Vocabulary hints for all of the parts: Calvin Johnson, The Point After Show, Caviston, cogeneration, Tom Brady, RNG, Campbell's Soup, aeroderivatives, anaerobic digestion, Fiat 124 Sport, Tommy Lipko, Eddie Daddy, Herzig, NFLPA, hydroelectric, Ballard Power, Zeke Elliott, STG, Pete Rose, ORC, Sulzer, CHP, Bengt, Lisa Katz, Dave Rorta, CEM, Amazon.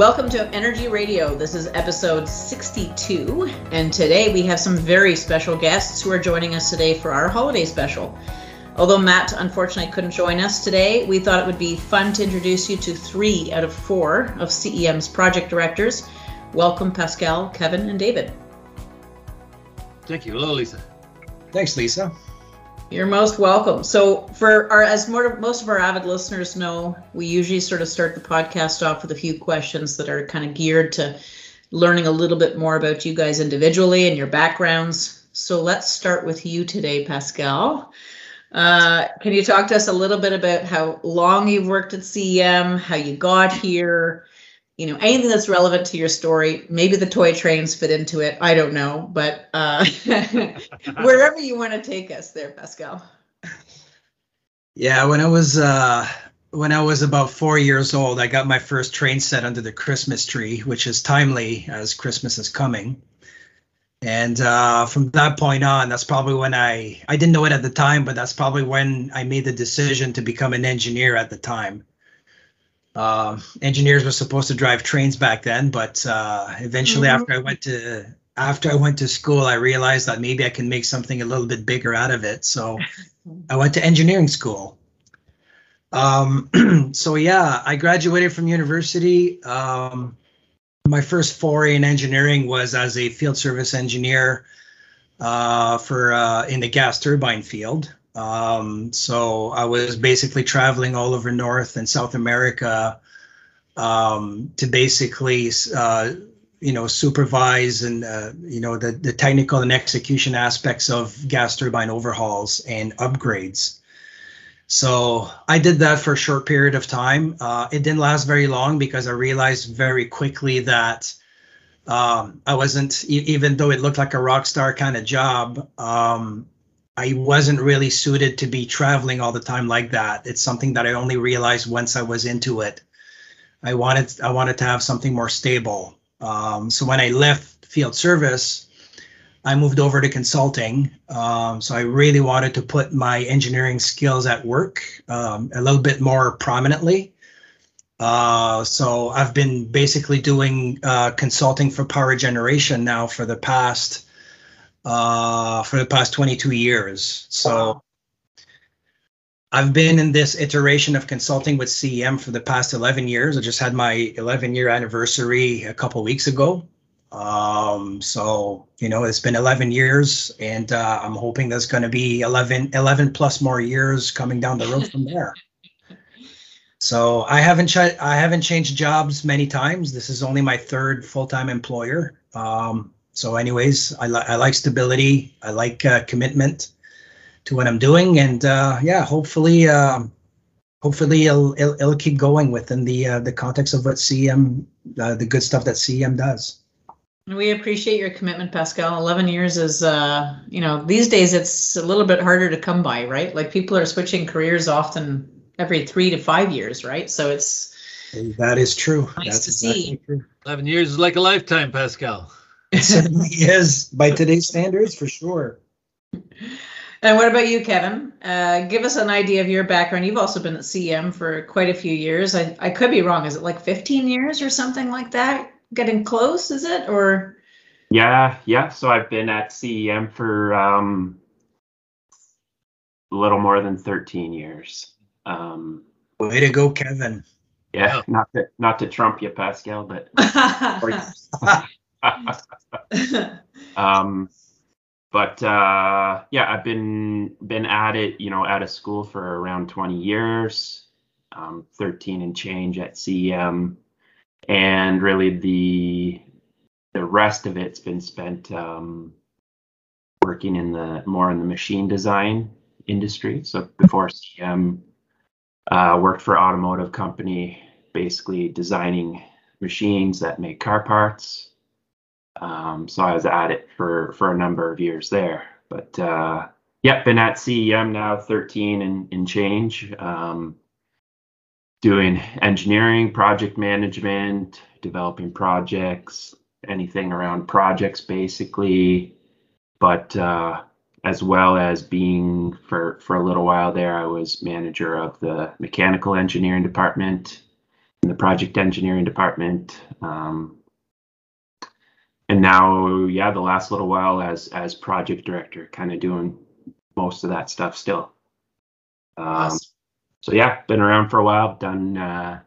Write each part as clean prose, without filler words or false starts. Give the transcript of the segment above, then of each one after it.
Welcome to Energy Radio. This is episode 62, and today we have some very special guests who are joining us today for our holiday special. Although Matt unfortunately couldn't join us today, we thought it would be fun to introduce you to 3 out of 4 of CEM's project directors. Welcome Pascal, Kevin, and David. Thank you. Hello, Lisa. Thanks, Lisa. You're most welcome. So as most of our avid listeners know, we usually sort of start the podcast off with a few questions that are kind of geared to learning a little bit more about you guys individually and your backgrounds. So let's start with you today, Pascal. Can you talk to us a little bit about how long you've worked at CEM, how you got here, you know, anything that's relevant to your story? Maybe the toy trains fit into it. I don't know, but wherever you want to take us there, Pascal. Yeah, when I was about 4 years old, I got my first train set under the Christmas tree, which is timely as Christmas is coming. And from that point on, that's probably when I didn't know it at the time, but that's probably when I made the decision to become an engineer at the time. Engineers were supposed to drive trains back then, but eventually after I went to school, I realized that maybe I can make something a little bit bigger out of it. So I went to engineering school. So yeah, I graduated from university. My first foray in engineering was as a field service engineer in the gas turbine field. So I was basically traveling all over North and South America to basically, supervise and, the technical and execution aspects of gas turbine overhauls and upgrades. So I did that for a short period of time. It didn't last very long because I realized very quickly that I wasn't, even though it looked like a rock star kind of job, I wasn't really suited to be traveling all the time like that. It's something that I only realized once I was into it. I wanted to have something more stable. So when I left field service, I moved over to consulting. So I really wanted to put my engineering skills at work a little bit more prominently. So I've been basically doing consulting for power generation now for the past 22 years. So I've been in this iteration of consulting with CEM for the past 11 years. I just had my 11-year anniversary a couple weeks ago. So, it's been 11 years and I'm hoping there's going to be 11 plus more years coming down the road from there. So I haven't changed jobs many times. This is only my third full-time employer. So anyways, I like stability. I like commitment to what I'm doing, and hopefully it'll keep going within the context of what CEM, the good stuff that CEM does. We appreciate your commitment, Pascal. 11 years is, these days it's a little bit harder to come by, right? Like people are switching careers often every 3 to 5 years, right? So it's that is true. Nice to see. 11 years is like a lifetime, Pascal. It certainly is by today's standards, for sure. And what about you, Kevin? Give us an idea of your background. You've also been at CEM for quite a few years. I could be wrong. Is it like 15 years or something like that? Getting close, is it? Or yeah. So I've been at CEM for a little more than 13 years. Way to go, Kevin! Yeah, wow. not to trump you, Pascal, but. I've been at it, out of school for around 20 years, 13 and change at CEM, and really the rest of it's been spent working in the machine design industry. So before CEM, worked for an automotive company, basically designing machines that make car parts. So I was at it for a number of years there, but been at CEM now 13 and change, doing engineering, project management, developing projects, anything around projects basically, but as well as being for a little while there, I was manager of the mechanical engineering department in the project engineering department. And now, yeah, the last little while as project director, kind of doing most of that stuff still. So yeah, been around for a while, done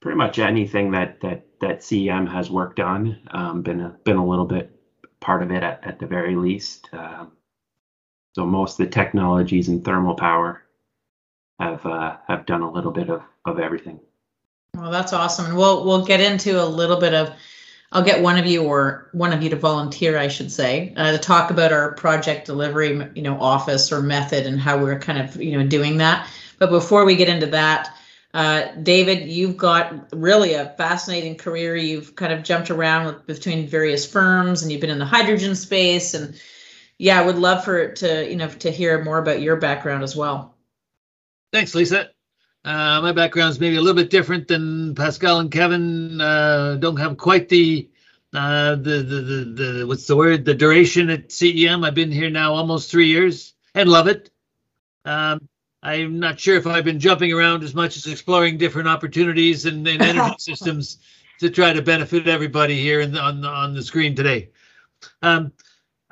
pretty much anything that CEM has worked on, been a little bit part of it at the very least. So most of the technologies in thermal power have done a little bit of everything. Well, that's awesome. And we'll get into a little bit of, I'll get one of you to volunteer, I should say, to talk about our project delivery, office or method and how we're kind of, doing that. But before we get into that, David, you've got really a fascinating career. You've kind of jumped around between various firms, and you've been in the hydrogen space. And yeah, I would love to hear more about your background as well. Thanks, Lisa. My background is maybe a little bit different than Pascal and Kevin. Don't have quite the the duration at CEM. I've been here now almost 3 years and love it. I'm not sure if I've been jumping around as much as exploring different opportunities and energy systems to try to benefit everybody here on the screen today.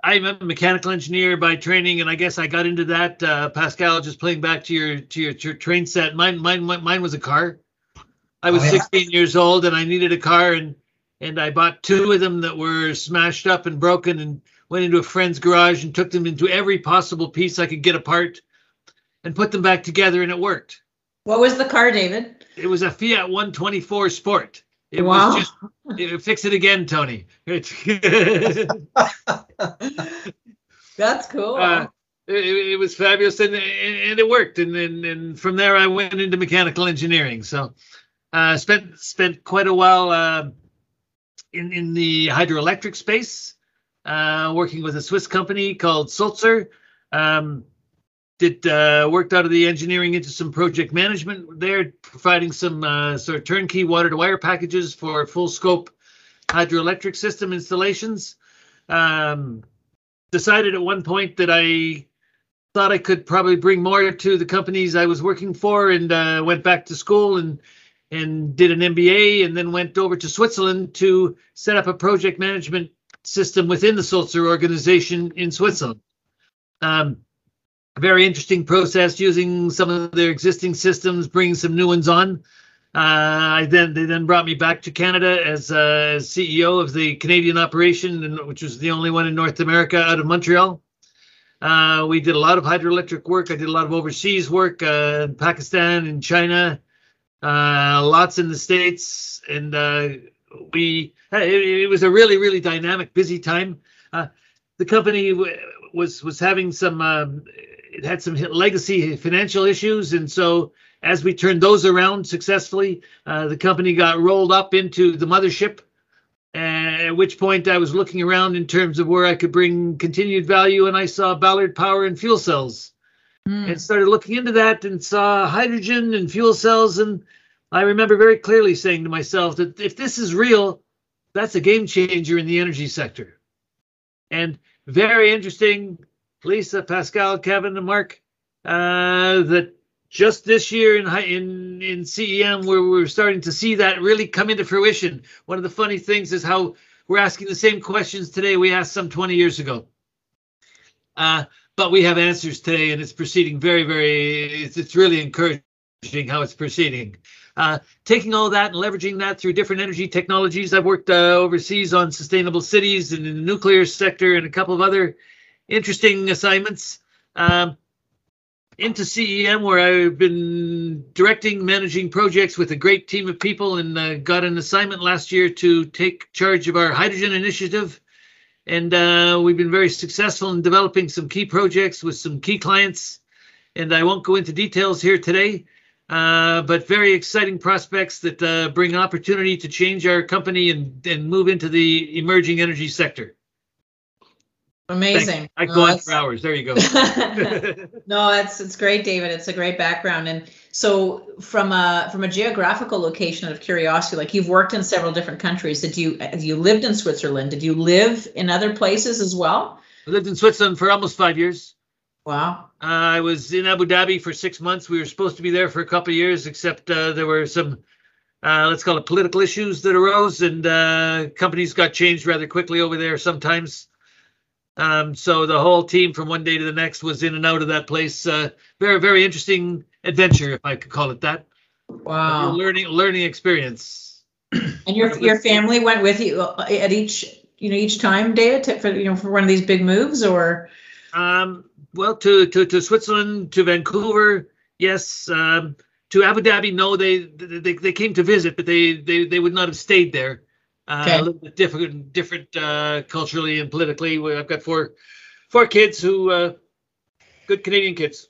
I'm a mechanical engineer by training, and I guess I got into that. Pascal, just playing back to your train set. Mine was a car. I was 16 years old, and I needed a car, and I bought two of them that were smashed up and broken, and went into a friend's garage and took them into every possible piece I could get apart, and put them back together, and it worked. What was the car, David? It was a Fiat 124 Sport. It was just, fix it again, Tony. That's cool. It was fabulous, and it worked. And from there, I went into mechanical engineering. So I spent quite a while in the hydroelectric space, working with a Swiss company called Sulzer. Worked out of the engineering into some project management there, providing some sort of turnkey wire-to-wire packages for full-scope hydroelectric system installations. Decided at one point that I thought I could probably bring more to the companies I was working for, and went back to school and did an MBA, and then went over to Switzerland to set up a project management system within the Sulzer organization in Switzerland. Very interesting process, using some of their existing systems, bringing some new ones on. They then brought me back to Canada as CEO of the Canadian operation, which was the only one in North America out of Montreal. We did a lot of hydroelectric work. I did a lot of overseas work in Pakistan and China, lots in the States, and it was a really, really dynamic, busy time. The company was having some. It had some legacy financial issues, and so as we turned those around successfully, the company got rolled up into the mothership, at which point I was looking around in terms of where I could bring continued value, and I saw Ballard Power and fuel cells, and started looking into that and saw hydrogen and fuel cells, and I remember very clearly saying to myself that if this is real, that's a game changer in the energy sector. And very interesting, Lisa, Pascal, Kevin, and Mark, that just this year in CEM, where we're starting to see that really come into fruition. One of the funny things is how we're asking the same questions today we asked some 20 years ago. But we have answers today, and it's proceeding very, very, it's really encouraging how it's proceeding. Taking all that and leveraging that through different energy technologies. I've worked overseas on sustainable cities and in the nuclear sector and a couple of other interesting assignments, into CEM, where I've been directing, managing projects with a great team of people, and got an assignment last year to take charge of our hydrogen initiative. And we've been very successful in developing some key projects with some key clients. And I won't go into details here today, but very exciting prospects that bring opportunity to change our company and move into the emerging energy sector. Amazing. I could go on for hours. There you go. No, it's great, David. It's a great background. And so from a geographical location, out of curiosity, like, you've worked in several different countries. Have you lived in Switzerland? Did you live in other places as well? I lived in Switzerland for almost 5 years. Wow. I was in Abu Dhabi for 6 months. We were supposed to be there for a couple of years, except there were some let's call it political issues that arose, and companies got changed rather quickly over there sometimes. So the whole team from one day to the next was in and out of that place. Very, very interesting adventure, if I could call it that. Wow. Learning experience. And your family went with you at each time, Dave, for one of these big moves, or? Well, to Switzerland, to Vancouver, yes. To Abu Dhabi, no. They came to visit, but they would not have stayed there. Okay. A little bit different culturally and politically. I've got four kids who, good Canadian kids.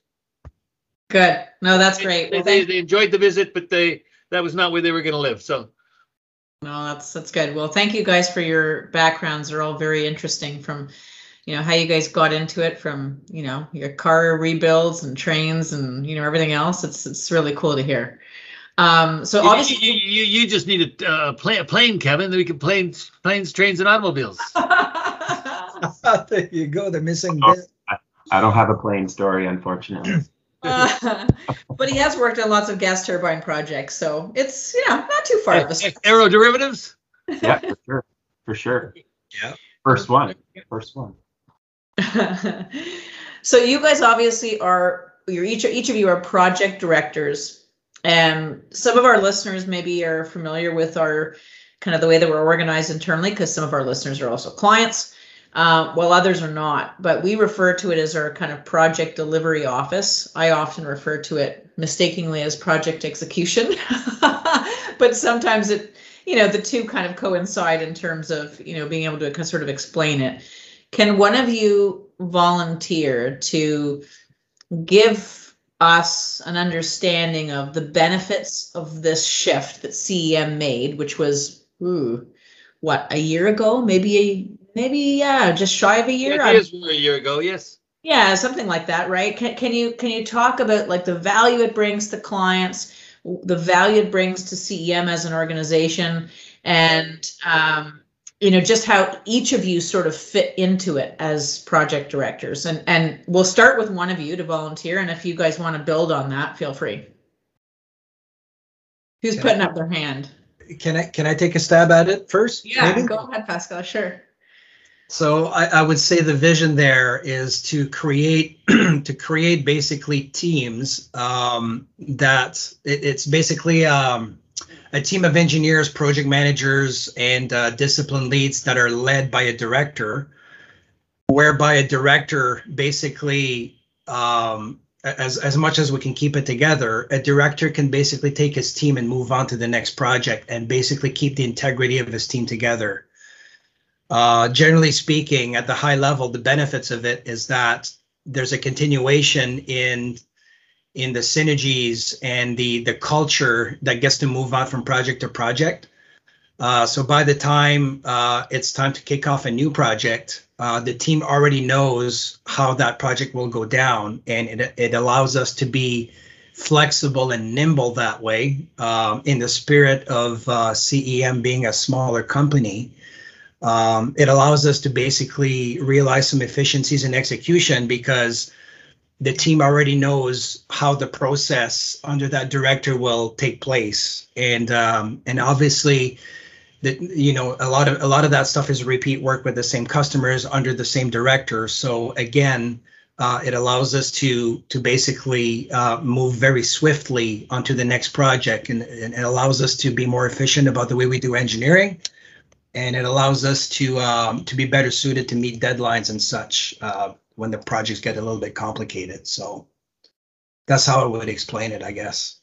Good. No, that's great. Well, they enjoyed the visit, but that was not where they were going to live. So. No, that's good. Well, thank you guys for your backgrounds. They're all very interesting, from, how you guys got into it, from, your car rebuilds and trains and, everything else. It's really cool to hear. So obviously you just need a plane, Kevin. Then we can planes, trains, and automobiles. There you go. The missing bit. I don't have a plane story, unfortunately. But he has worked on lots of gas turbine projects, so it's not too far. Aeroderivatives. Yeah, for sure. Yeah, first one. So you guys obviously are. Each of you are project directors. Some of our listeners maybe are familiar with our kind of the way that we're organized internally, because some of our listeners are also clients, while others are not. But we refer to it as our kind of project delivery office. I often refer to it mistakenly as project execution, but sometimes it, the two kind of coincide in terms of, being able to sort of explain it. Can one of you volunteer to give us an understanding of the benefits of this shift that CEM made, which was a year ago, just shy of a year. Yeah, it was a year ago, yes. Yeah, something like that, right? Can you talk about the value it brings to clients, the value it brings to CEM as an organization, and just how each of you sort of fit into it as project directors. And we'll start with one of you to volunteer. And if you guys want to build on that, feel free. Who's putting up their hand? Can I take a stab at it first? Yeah, maybe? Go ahead, Pascal, sure. So I would say the vision there is to create basically teams that it's basically a team of engineers, project managers, and discipline leads that are led by a director, whereby a director basically, as much as we can keep it together, a director can basically take his team and move on to the next project and basically keep the integrity of his team together. Generally speaking, at the high level, the benefits of it is that there's a continuation in the synergies and the culture that gets to move on from project to project. So by the time it's time to kick off a new project, the team already knows how that project will go down, and it allows us to be flexible and nimble that way, in the spirit of CEM being a smaller company. It allows us to basically realize some efficiencies in execution, because the team already knows how the process under that director will take place, and obviously, a lot of that stuff is repeat work with the same customers under the same director. So again, it allows us to basically move very swiftly onto the next project, and it allows us to be more efficient about the way we do engineering, and it allows us to be better suited to meet deadlines and such. When the projects get a little bit complicated. So that's how I would explain it, I guess.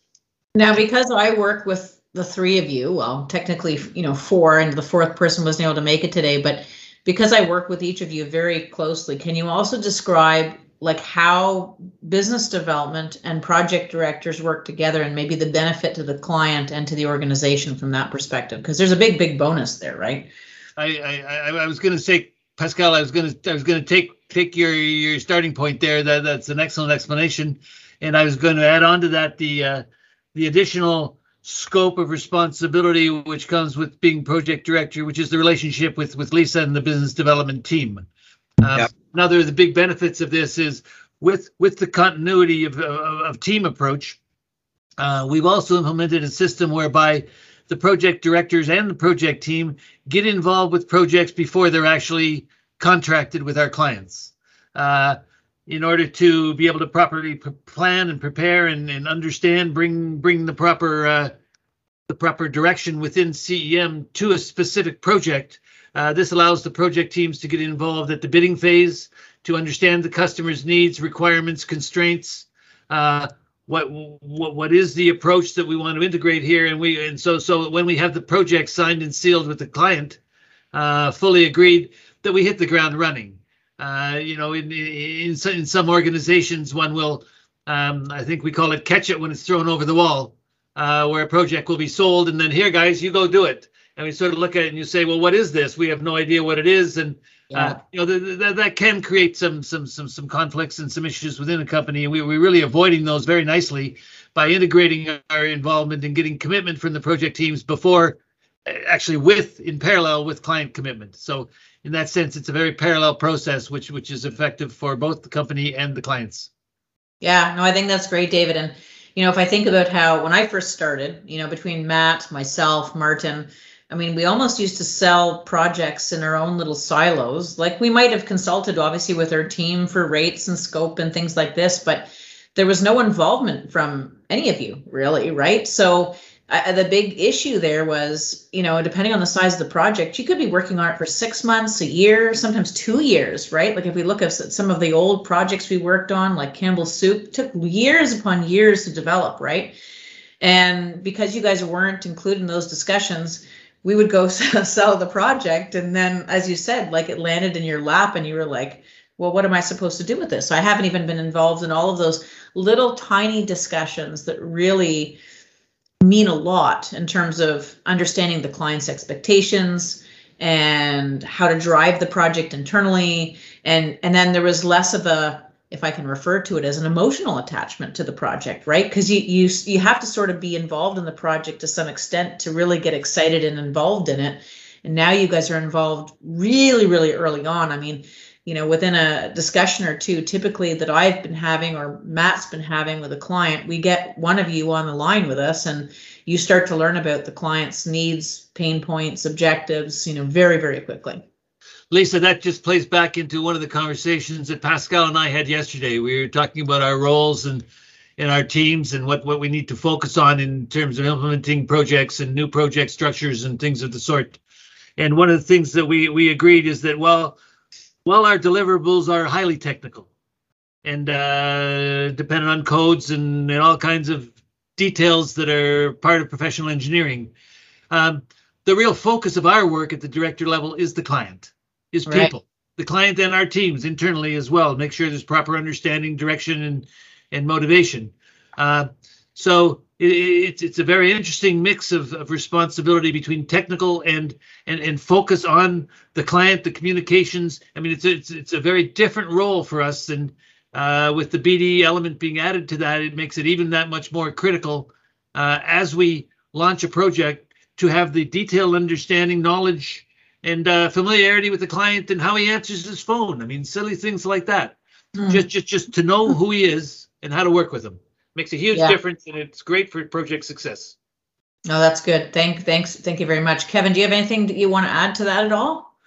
Now, because I work with the three of you, well, technically, four, and the fourth person wasn't able to make it today, but because I work with each of you very closely, can you also describe how business development and project directors work together, and maybe the benefit to the client and to the organization from that perspective? Because there's a big, big bonus there, right? I was going to say, Pascal, I was going to take your starting point there. That's an excellent explanation, and I was going to add on to that the additional scope of responsibility which comes with being project director, which is the relationship with Lisa and the business development team. Another of the big benefits of this is with the continuity of team approach. We've also implemented a system whereby the project directors and the project team get involved with projects before they're actually contracted with our clients, in order to be able to properly plan and prepare and understand, bring the proper direction within CEM to a specific project. This allows the project teams to get involved at the bidding phase, to understand the customer's needs, requirements, constraints, what is the approach that we want to integrate here, and so when we have the project signed and sealed with the client, fully agreed, that we hit the ground running. You know, in some organizations, one will, I think we call it catch it when it's thrown over the wall, where a project will be sold and then, here guys, you go do it. And we sort of look at it and you say, well, what is this? We have no idea what it is. And, you know, that can create some conflicts and some issues within a company. And we're really avoiding those very nicely by integrating our involvement and getting commitment from the project teams before, actually in parallel with client commitment. So in that sense, it's a very parallel process, which is effective for both the company and the clients. Yeah, no, I think that's great, David. And, you know, if I think about how when I first started, you know, between Matt, myself, Martin, I mean, we almost used to sell projects in our own little silos. Like, we might have consulted, obviously, with our team for rates and scope and things like this, but there was no involvement from any of you, really, right? So the big issue there was, you know, depending on the size of the project, you could be working on it for 6 months, a year, sometimes 2 years, right? Like, if we look at some of the old projects we worked on, like Campbell's Soup, took years upon years to develop, right? And because you guys weren't included in those discussions, we would go sell the project. And then, as you said, like, it landed in your lap and you were like, well, what am I supposed to do with this? So I haven't even been involved in all of those little tiny discussions that really mean a lot in terms of understanding the client's expectations and how to drive the project internally. And then there was less of a, if I can refer to it as, an emotional attachment to the project, right? Because you have to sort of be involved in the project to some extent to really get excited and involved in it. And now you guys are involved really, really early on. I mean, you know, within a discussion or two, typically, that I've been having or Matt's been having with a client, we get one of you on the line with us and you start to learn about the client's needs, pain points, objectives, you know, very, very quickly. Lisa, that just plays back into one of the conversations that Pascal and I had yesterday. We were talking about our roles and in our teams and what we need to focus on in terms of implementing projects and new project structures and things of the sort. And one of the things that we agreed is that while our deliverables are highly technical and dependent on codes and all kinds of details that are part of professional engineering, the real focus of our work at the director level is the client. Is people, right. The client and our teams internally as well. Make sure there's proper understanding, direction, and motivation. So it's a very interesting mix of responsibility between technical and focus on the client, the communications. I mean, it's a very different role for us, and with the BD element being added to that, it makes it even that much more critical as we launch a project to have the detailed understanding, knowledge, and familiarity with the client and how he answers his phone. I mean, silly things like that. Just to know who he is and how to work with him makes a huge difference, and it's great for project success. No, that's good. Thank you very much, Kevin. Do you have anything that you want to add to that at all?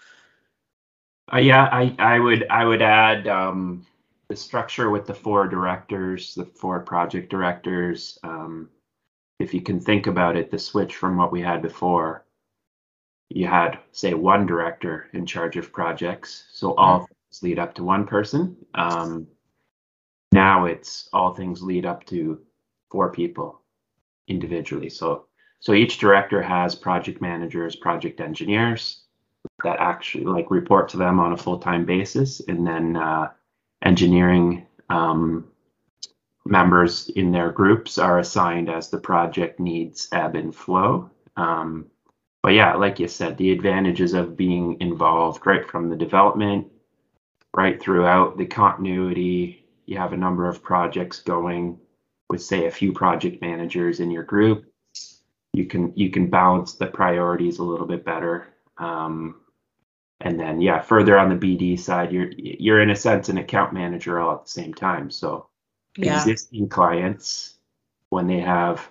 Yeah, I would add the structure with the four directors, the four project directors. If you can think about it, the switch from what we had before. You had, say, one director in charge of projects, so all things lead up to one person. Now it's all things lead up to four people individually. So each director has project managers, project engineers that actually report to them on a full-time basis, and then engineering members in their groups are assigned as the project needs ebb and flow. But yeah, like you said, the advantages of being involved right from the development, right throughout the continuity. You have a number of projects going with, say, a few project managers in your group. You can balance the priorities a little bit better. And then, yeah, further on the BD side, you're in a sense an account manager all at the same time. So existing clients, when they have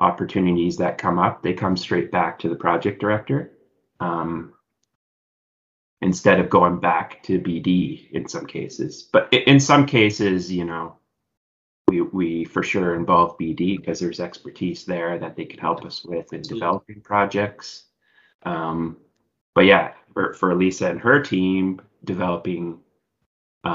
opportunities that come up, they come straight back to the project director, instead of going back to BD in some cases. But in some cases, you know, we for sure involve BD because there's expertise there that they can help us with in developing projects. But yeah, for Lisa and her team, developing a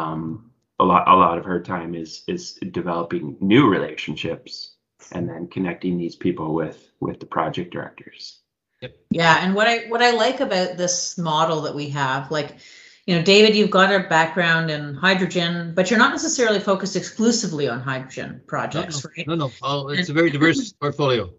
lot of her time is developing new relationships and then connecting these people with the project directors. Yep. Yeah, and what I like about this model that we have, like, you know, David, you've got a background in hydrogen, but you're not necessarily focused exclusively on hydrogen projects, right? No, no, it's a very diverse portfolio.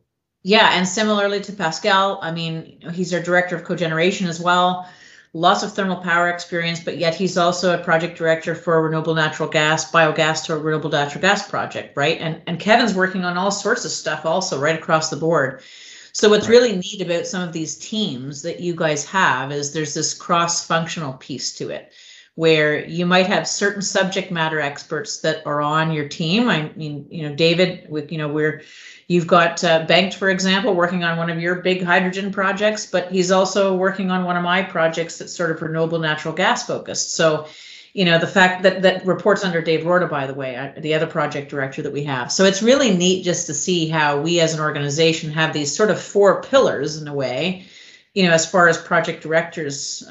Yeah, and similarly to Pascal, I mean, he's our director of cogeneration as well. Lots of thermal power experience, but yet he's also a project director for a renewable natural gas, biogas to a renewable natural gas project, right? And Kevin's working on all sorts of stuff also, right across the board. So what's really neat about some of these teams that you guys have is there's this cross-functional piece to it, where you might have certain subject matter experts that are on your team. I mean, you know, David, you know, you've got Bengt, for example, working on one of your big hydrogen projects, but he's also working on one of my projects that's sort of renewable natural gas focused. So, you know, the fact that reports under Dave Rorta, by the way, the other project director that we have. So it's really neat just to see how we as an organization have these sort of four pillars in a way, you know, as far as project directors,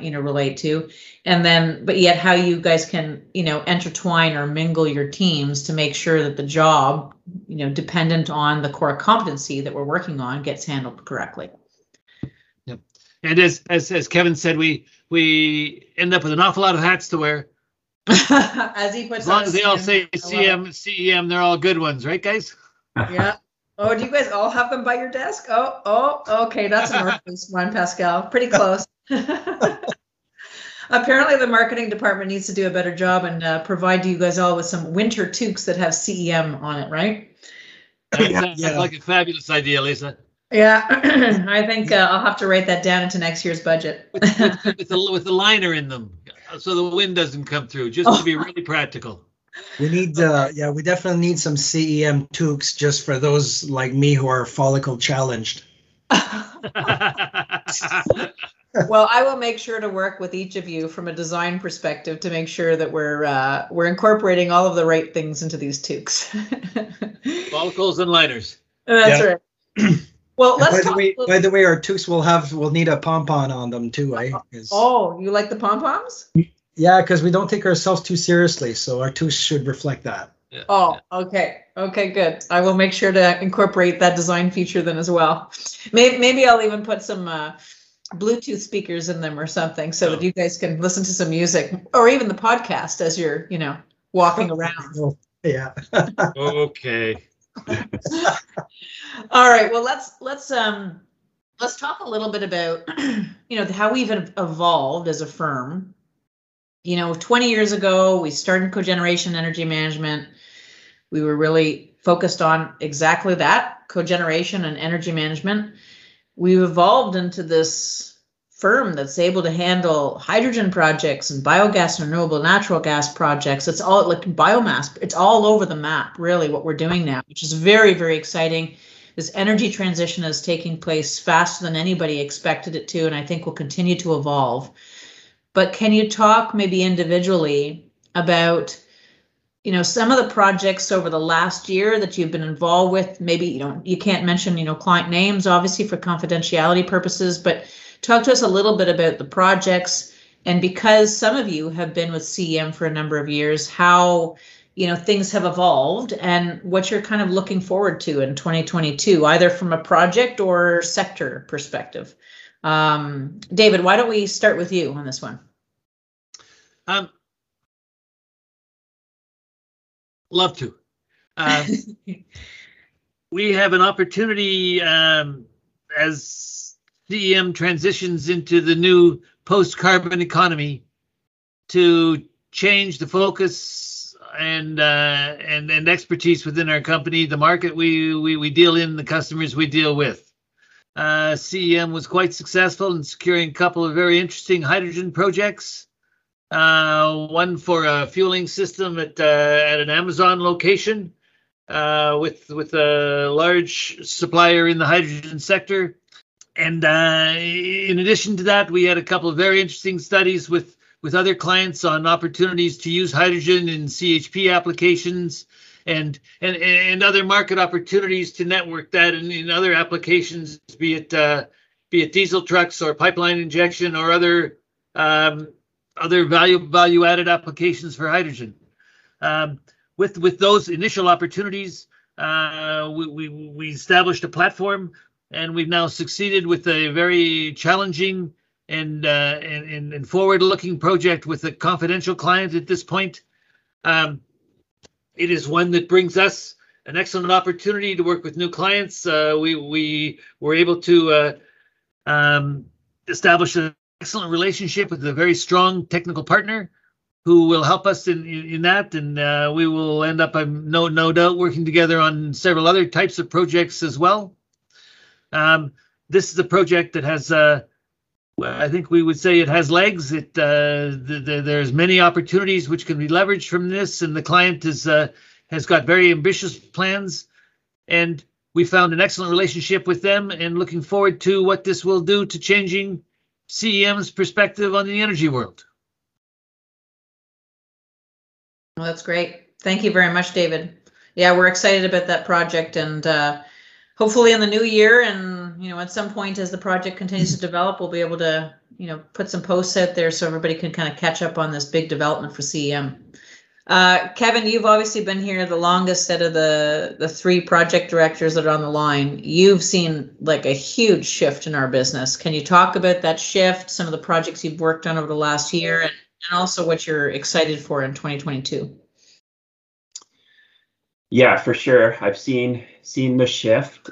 you know, relate to, and then, but yet how you guys can, you know, intertwine or mingle your teams to make sure that the job, you know, dependent on the core competency that we're working on gets handled correctly. Yep. And as Kevin said, we end up with an awful lot of hats to wear. As he puts, as long as they all say CM, CEM, they're all good ones, right, guys? Yeah. Oh, do you guys all have them by your desk? Oh, okay, that's a marvelous one, Pascal. Pretty close. Apparently, the marketing department needs to do a better job and provide you guys all with some winter toques that have CEM on it, right? That sounds like a fabulous idea, Lisa. Yeah, I think I'll have to write that down into next year's budget. with the liner in them, so the wind doesn't come through, just to be really practical. We need, yeah, we definitely need some CEM toques just for those like me who are follicle challenged. Well, I will make sure to work with each of you from a design perspective to make sure that we're incorporating all of the right things into these toques. Follicles and liners. That's right. Well, let's by the way, our toques will need a pom-pom on them too, eh? Oh, you like the pom-poms? Yeah, because we don't take ourselves too seriously, so our toques should reflect that. Yeah. Oh, okay. Okay, good. I will make sure to incorporate that design feature then as well. Maybe I'll even put some Bluetooth speakers in them or something so that you guys can listen to some music or even the podcast as you're, you know, walking around. Yeah. Okay. All right. Well, let's talk a little bit about, you know, how we've evolved as a firm. You know, 20 years ago, we started cogeneration energy management. We were really focused on exactly that, cogeneration and energy management. We've evolved into this firm that's able to handle hydrogen projects and biogas and renewable natural gas projects. It's all like biomass. It's all over the map, really, what we're doing now, which is very, very exciting. This energy transition is taking place faster than anybody expected it to, and I think will continue to evolve. But can you talk maybe individually about, you know, some of the projects over the last year that you've been involved with? Maybe, you know, you can't mention, you know, client names, obviously, for confidentiality purposes, but talk to us a little bit about the projects. And because some of you have been with CEM for a number of years, how, you know, things have evolved and what you're kind of looking forward to in 2022, either from a project or sector perspective. David, why don't we start with you on this one? Love to. We have an opportunity as CEM transitions into the new post-carbon economy to change the focus and expertise within our company, the market we deal in, the customers we deal with. CEM was quite successful in securing a couple of very interesting hydrogen projects. One for a fueling system at an Amazon location, with a large supplier in the hydrogen sector. And in addition to that, we had a couple of very interesting studies with other clients on opportunities to use hydrogen in CHP applications and other market opportunities to network that in other applications, be it diesel trucks or pipeline injection or other value-added applications for hydrogen. With those initial opportunities, we established a platform, and we've now succeeded with a very challenging and forward-looking project with a confidential client at this point. It is one that brings us an excellent opportunity to work with new clients. We were able to establish an excellent relationship with a very strong technical partner who will help us in that, and we will end up, I'm no doubt, working together on several other types of projects as well. This is a project that has I think we would say it has legs. There's many opportunities which can be leveraged from this, and the client has got very ambitious plans. And we found an excellent relationship with them, and looking forward to what this will do to changing CEM's perspective on the energy world. Well, that's great. Thank you very much, David. Yeah, we're excited about that project, and hopefully in the new year, and at some point as the project continues to develop, we'll be able to put some posts out there so everybody can kind of catch up on this big development for CEM. Kevin, you've obviously been here the longest out of the three project directors that are on the line. You've seen like a huge shift in our business. Can you talk about that shift, some of the projects you've worked on over the last year, and also what you're excited for in 2022? Yeah, for sure. I've seen the shift.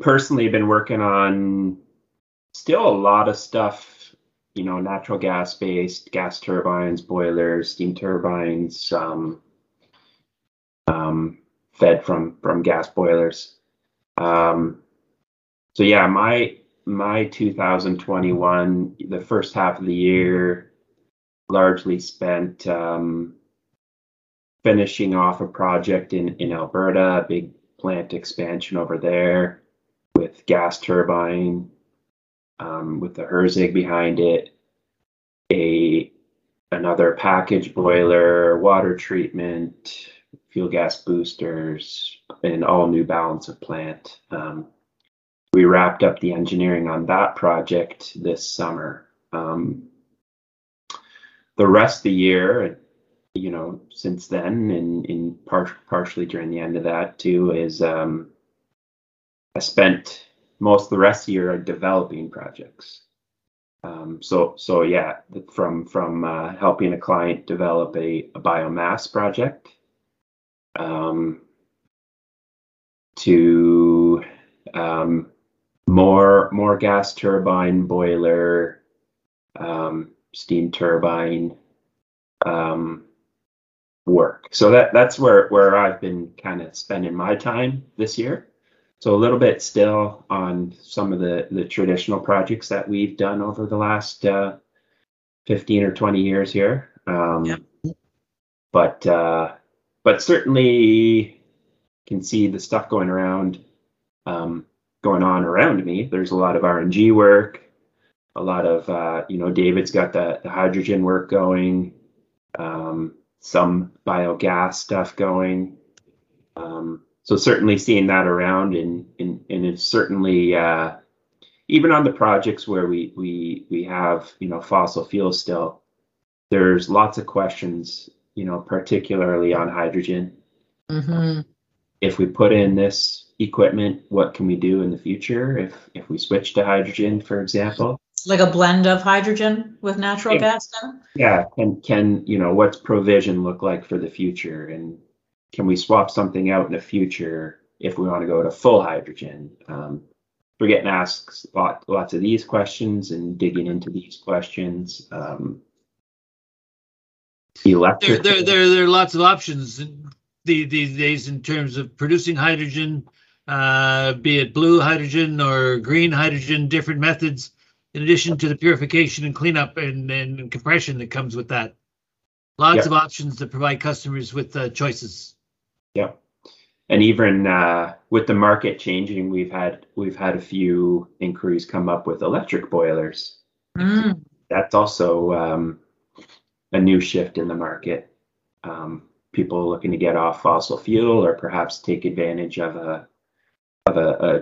Personally been working on still a lot of stuff, natural gas based, gas turbines, boilers, steam turbines, fed from gas boilers. So yeah, my 2021, the first half of the year, largely spent finishing off a project in Alberta, a big plant expansion over there with gas turbine, with the Herzig behind it, another package boiler, water treatment, fuel gas boosters, and all new balance of plant. We wrapped up the engineering on that project this summer. The rest of the year, since then, and partially during the end of that too, is I spent most of the rest of the year developing projects. So yeah, from helping a client develop a biomass project to more gas turbine, boiler, steam turbine work. So that's where I've been kind of spending my time this year. So a little bit still on some of the traditional projects that we've done over the last 15 or 20 years here. Yeah. But certainly can see the stuff going on around me. There's a lot of R&G work, a lot of David's got the hydrogen work going, some biogas stuff going, so certainly seeing that around, and it's certainly even on the projects where we have fossil fuels still, there's lots of questions, particularly on hydrogen. Mm-hmm. If we put in this equipment, what can we do in the future if we switch to hydrogen, for example? Like a blend of hydrogen with natural gas then? Yeah, and can what's provision look like for the future, and can we swap something out in the future if we want to go to full hydrogen? We're getting asked lots of these questions and digging into these questions. There are lots of options these days in terms of producing hydrogen, be it blue hydrogen or green hydrogen, different methods, in addition to the purification and cleanup and compression that comes with that. Lots of options that provide customers with choices. Yep. And even with the market changing, we've had a few inquiries come up with electric boilers. Mm. That's also a new shift in the market. People looking to get off fossil fuel, or perhaps take advantage of a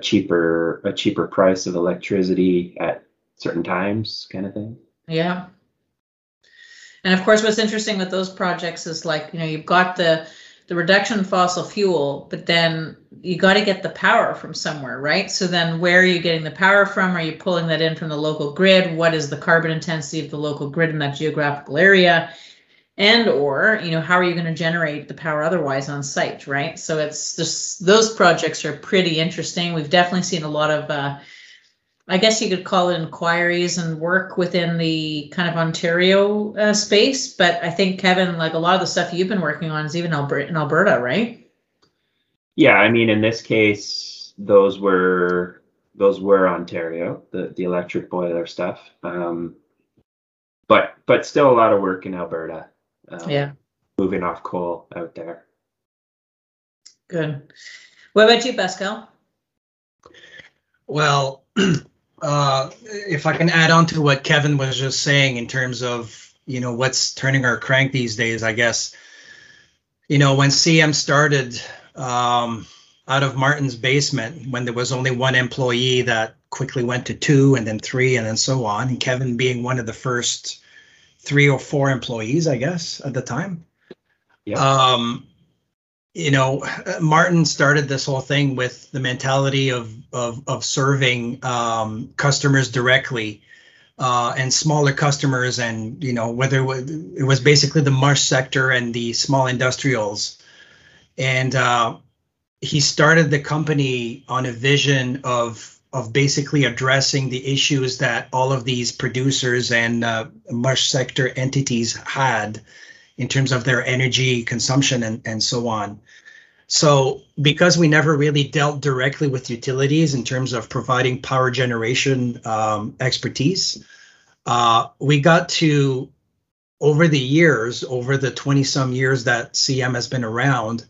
cheaper price of electricity at certain times, kind of thing. Yeah. And of course, what's interesting with those projects is, like, you know, you've got the reduction in fossil fuel, but then you got to get the power from somewhere, right? So then where are you getting the power from? Are you pulling that in from the local grid? What is the carbon intensity of the local grid in that geographical area? And or, you know, how are you going to generate the power otherwise on site, right? So it's just, those projects are pretty interesting. We've definitely seen a lot of, I guess you could call it inquiries and work within the kind of Ontario space. But I think, Kevin, like a lot of the stuff you've been working on is even in Alberta, right? Yeah, I mean, in this case, those were Ontario, the electric boiler stuff. But still a lot of work in Alberta. Moving off coal out there. Good. What about you, Pascal? Well, if I can add on to what Kevin was just saying in terms of, you know, what's turning our crank these days, I guess, you know, when CEM started out of Martin's basement, when there was only one employee, that quickly went to two and then three and then so on. And Kevin being one of the first 3 or 4 employees, I guess, at the time. Yeah. You know, Martin started this whole thing with the mentality of serving customers directly and smaller customers, and, you know, whether it was basically the marsh sector and the small industrials. And he started the company on a vision of basically addressing the issues that all of these producers and marsh sector entities had in terms of their energy consumption and so on. So because we never really dealt directly with utilities in terms of providing power generation expertise, we got to, over the years, over the 20-some years that CEM has been around,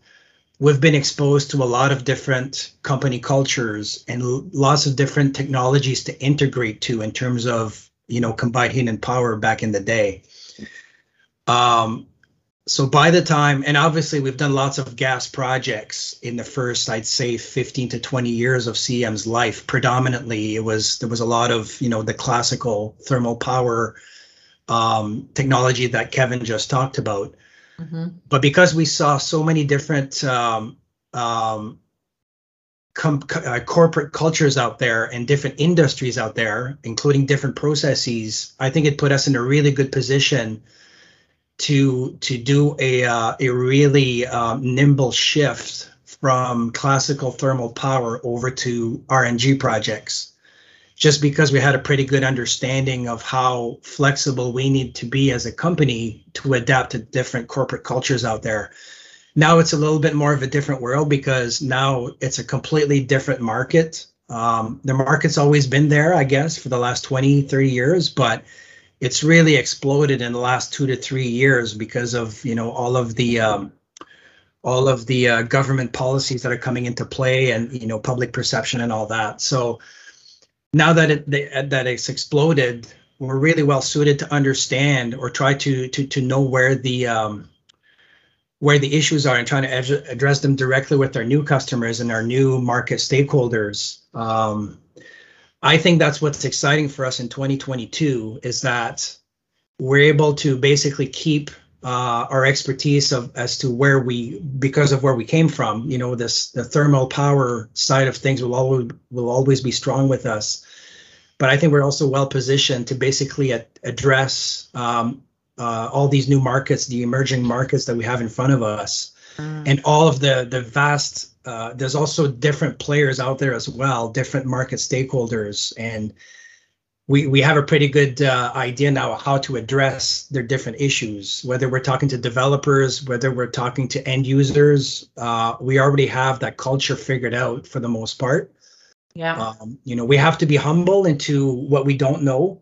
we've been exposed to a lot of different company cultures and lots of different technologies to integrate to in terms of, you know, combined heat and power back in the day. So by the time, and obviously we've done lots of gas projects in the first, I'd say, 15 to 20 years of CEM's life. Predominantly, there was a lot of, you know, the classical thermal power technology that Kevin just talked about. Mm-hmm. But because we saw so many different corporate cultures out there and different industries out there, including different processes, I think it put us in a really good position to do a really nimble shift from classical thermal power over to RNG projects, just because we had a pretty good understanding of how flexible we need to be as a company to adapt to different corporate cultures out there. Now it's a little bit more of a different world, because now it's a completely different market. The market's always been there, I guess, for the last 20, 30 years, but it's really exploded in the last 2 to 3 years because of, you know, all of the government policies that are coming into play and, you know, public perception and all that. So now that it's exploded, we're really well suited to understand or try to know where the issues are and trying to address them directly with our new customers and our new market stakeholders. I think that's what's exciting for us in 2022, is that we're able to basically keep our expertise because of where we came from. You know, the thermal power side of things will always be strong with us, but I think we're also well positioned to basically address all these new markets, the emerging markets that we have in front of us, and all of the vast. There's also different players out there as well, different market stakeholders, and we have a pretty good idea now of how to address their different issues, whether we're talking to developers, whether we're talking to end users. We already have that culture figured out for the most part. Yeah. You know, we have to be humble into what we don't know,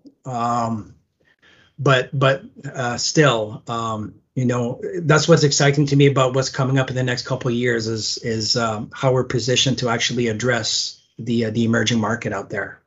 but still you know, that's what's exciting to me about what's coming up in the next couple of years is how we're positioned to actually address the emerging market out there.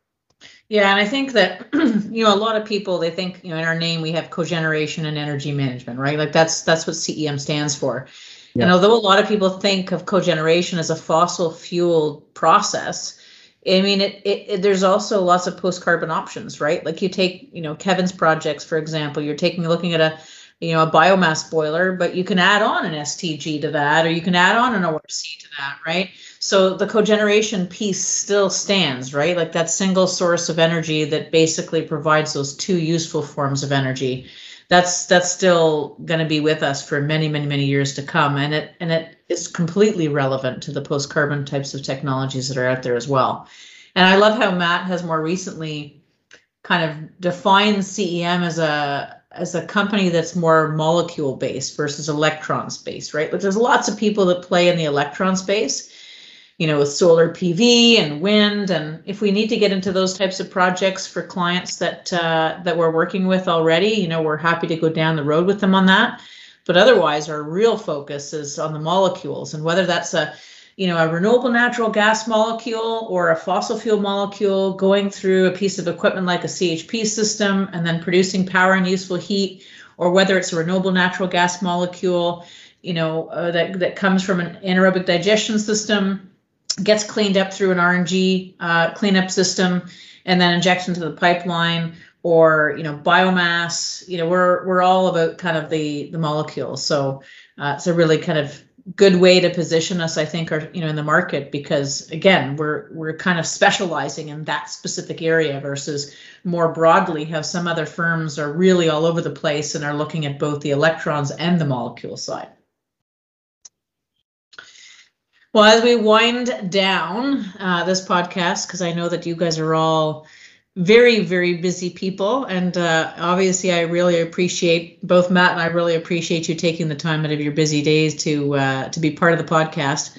Yeah, and I think that, you know, a lot of people, they think, you know, in our name we have cogeneration and energy management, right? Like that's what CEM stands for. Yeah. And although a lot of people think of cogeneration as a fossil fuel process, I mean, it there's also lots of post-carbon options, right? Like you take, you know, Kevin's projects, for example, you're looking at a, you know, a biomass boiler, but you can add on an STG to that, or you can add on an ORC to that, right? So the cogeneration piece still stands, right? Like that single source of energy that basically provides those two useful forms of energy. That's still going to be with us for many, many, many years to come. And it is completely relevant to the post-carbon types of technologies that are out there as well. And I love how Matt has more recently kind of defined CEM as a company that's more molecule based versus electron space, right? But there's lots of people that play in the electron space, you know, with solar PV and wind. And if we need to get into those types of projects for clients that we're working with already, you know, we're happy to go down the road with them on that. But otherwise, our real focus is on the molecules, and whether that's a renewable natural gas molecule or a fossil fuel molecule going through a piece of equipment like a CHP system and then producing power and useful heat, or whether it's a renewable natural gas molecule, you know, that comes from an anaerobic digestion system, gets cleaned up through an RNG cleanup system and then injects into the pipeline, or, you know, biomass. You know, we're all about kind of the molecules. So it's a really kind of good way to position us, I think, are, you know, in the market, because again, we're kind of specializing in that specific area versus more broadly how some other firms are really all over the place and are looking at both the electrons and the molecule side. Well, as we wind down this podcast, because I know that you guys are all very, very busy people, and obviously I really appreciate, both Matt and I really appreciate you taking the time out of your busy days to be part of the podcast.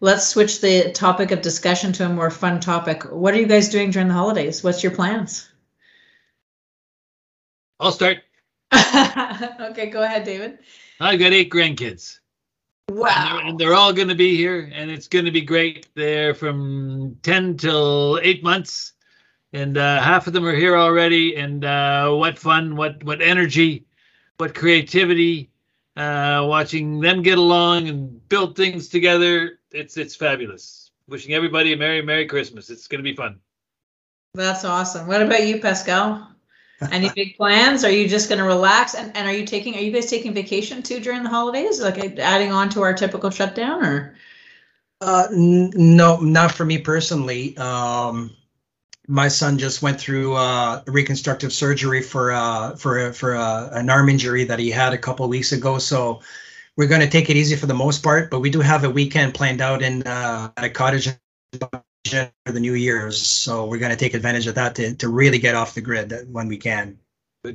Let's switch the topic of discussion to a more fun topic. What are you guys doing during the holidays? What's your plans? I'll start. Okay, go ahead, David. I've got 8 grandkids. Wow. And they're all going to be here, and it's going to be great. They're from 10 till 8 months. And half of them are here already, and what fun, what energy, what creativity, watching them get along and build things together. It's fabulous. Wishing everybody a Merry Christmas. It's going to be fun. That's awesome. What about you, Pascal? Any big plans? Are you just going to relax? And are you guys taking vacation too during the holidays? Like adding on to our typical shutdown, or? No, not for me personally. My son just went through reconstructive surgery for an arm injury that he had a couple of weeks ago. So we're going to take it easy for the most part, but we do have a weekend planned out in at a cottage for the New Year's. So we're going to take advantage of that to really get off the grid when we can.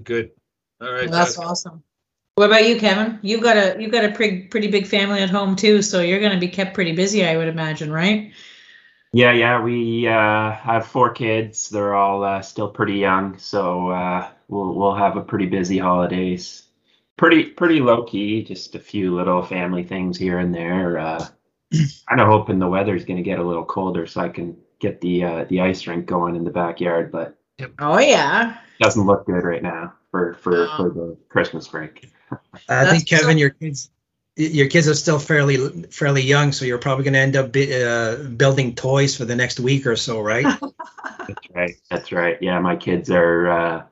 Good. All right. Well, that's awesome. What about you, Kevin? You've got a pretty big family at home too, so you're going to be kept pretty busy, I would imagine, right? Yeah. We have 4 kids. They're all still pretty young, so we'll have a pretty busy holidays. Pretty low key, just a few little family things here and there. Kind of hoping the weather's going to get a little colder so I can get the ice rink going in the backyard. But oh yeah, doesn't look good right now for the Christmas break. I think, Kevin, your kids are still fairly young, so you're probably going to end up building toys for the next week or so, right? That's right. Yeah, my kids are,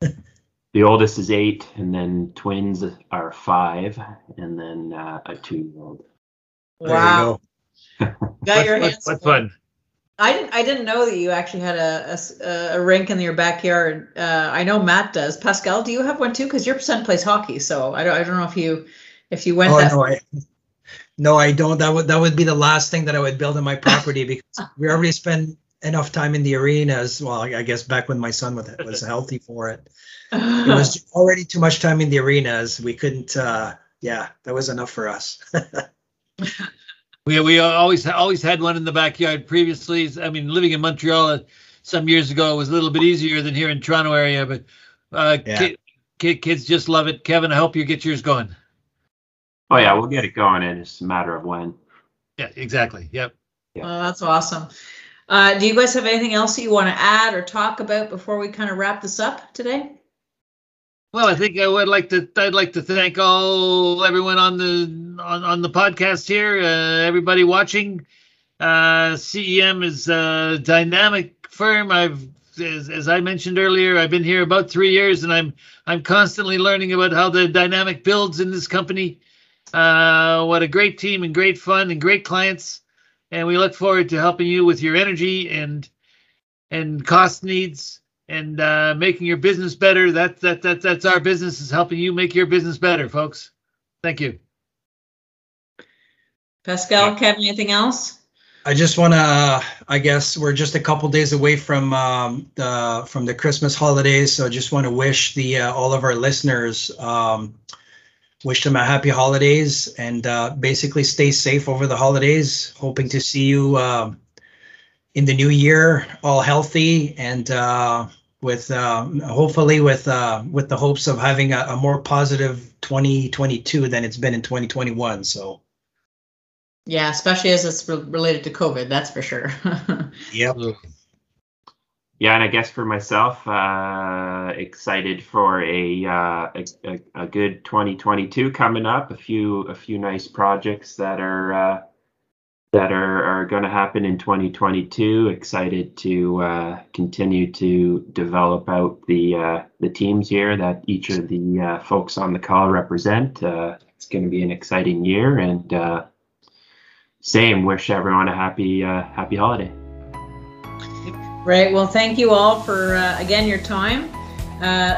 the oldest is 8, and then twins are 5, and then a 2-year-old. Wow. There you go. Got your hands full. What fun. I didn't know that you actually had a rink in your backyard. I know Matt does. Pascal, do you have one too? Because your son plays hockey, so I don't know if you... If you went, I don't. That would be the last thing that I would build on my property, because we already spend enough time in the arenas. Well, I guess back when my son was healthy for it, it was already too much time in the arenas. We couldn't. That was enough for us. we always had one in the backyard previously. I mean, living in Montreal some years ago was a little bit easier than here in Toronto area, but kids just love it. Kevin, I hope you get yours going. Oh yeah, we'll get it going. And it's a matter of when. Yeah, exactly. Yep. Yeah. Oh, that's awesome. Do you guys have anything else that you want to add or talk about before we kind of wrap this up today? Well, I think I would like to. I'd like to thank everyone on the podcast here. Everybody watching. CEM is a dynamic firm. As I mentioned earlier, I've been here about 3 years, and I'm constantly learning about how the dynamic builds in this company. What a great team and great fun and great clients, and we look forward to helping you with your energy and cost needs. And making your business better. That's our business, is helping you make your business better, folks. Thank you. Pascal, Kevin, anything else? I just want to, I guess we're just a couple days away from the Christmas holidays. So just want to wish all of our listeners, wish them a happy holidays, and basically stay safe over the holidays. Hoping to see you in the new year, all healthy, and hopefully with the hopes of having a more positive 2022 than it's been in 2021. So yeah, especially as it's related to COVID, that's for sure. Yep. Yeah, and I guess for myself, excited for a good 2022 coming up. A few nice projects that are going to happen in 2022. Excited to continue to develop out the teams here that each of the folks on the call represent. It's going to be an exciting year, and wish everyone a happy holiday. Right. Well, thank you all for again your time.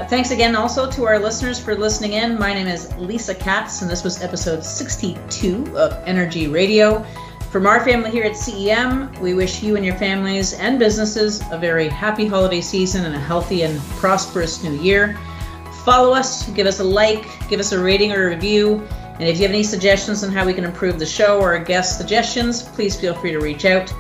Thanks again also to our listeners for listening in. My name is Lisa Katz, and this was episode 62 of Energy Radio. From our family here at CEM, we wish you and your families and businesses a very happy holiday season and a healthy and prosperous new year. Follow us, give us a like, give us a rating or a review. And if you have any suggestions on how we can improve the show or guest suggestions, please feel free to reach out.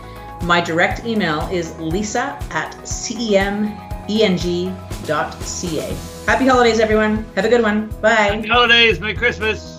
My direct email is lisa@cemeng.ca. Happy holidays, everyone. Have a good one. Bye. Happy holidays. Merry Christmas.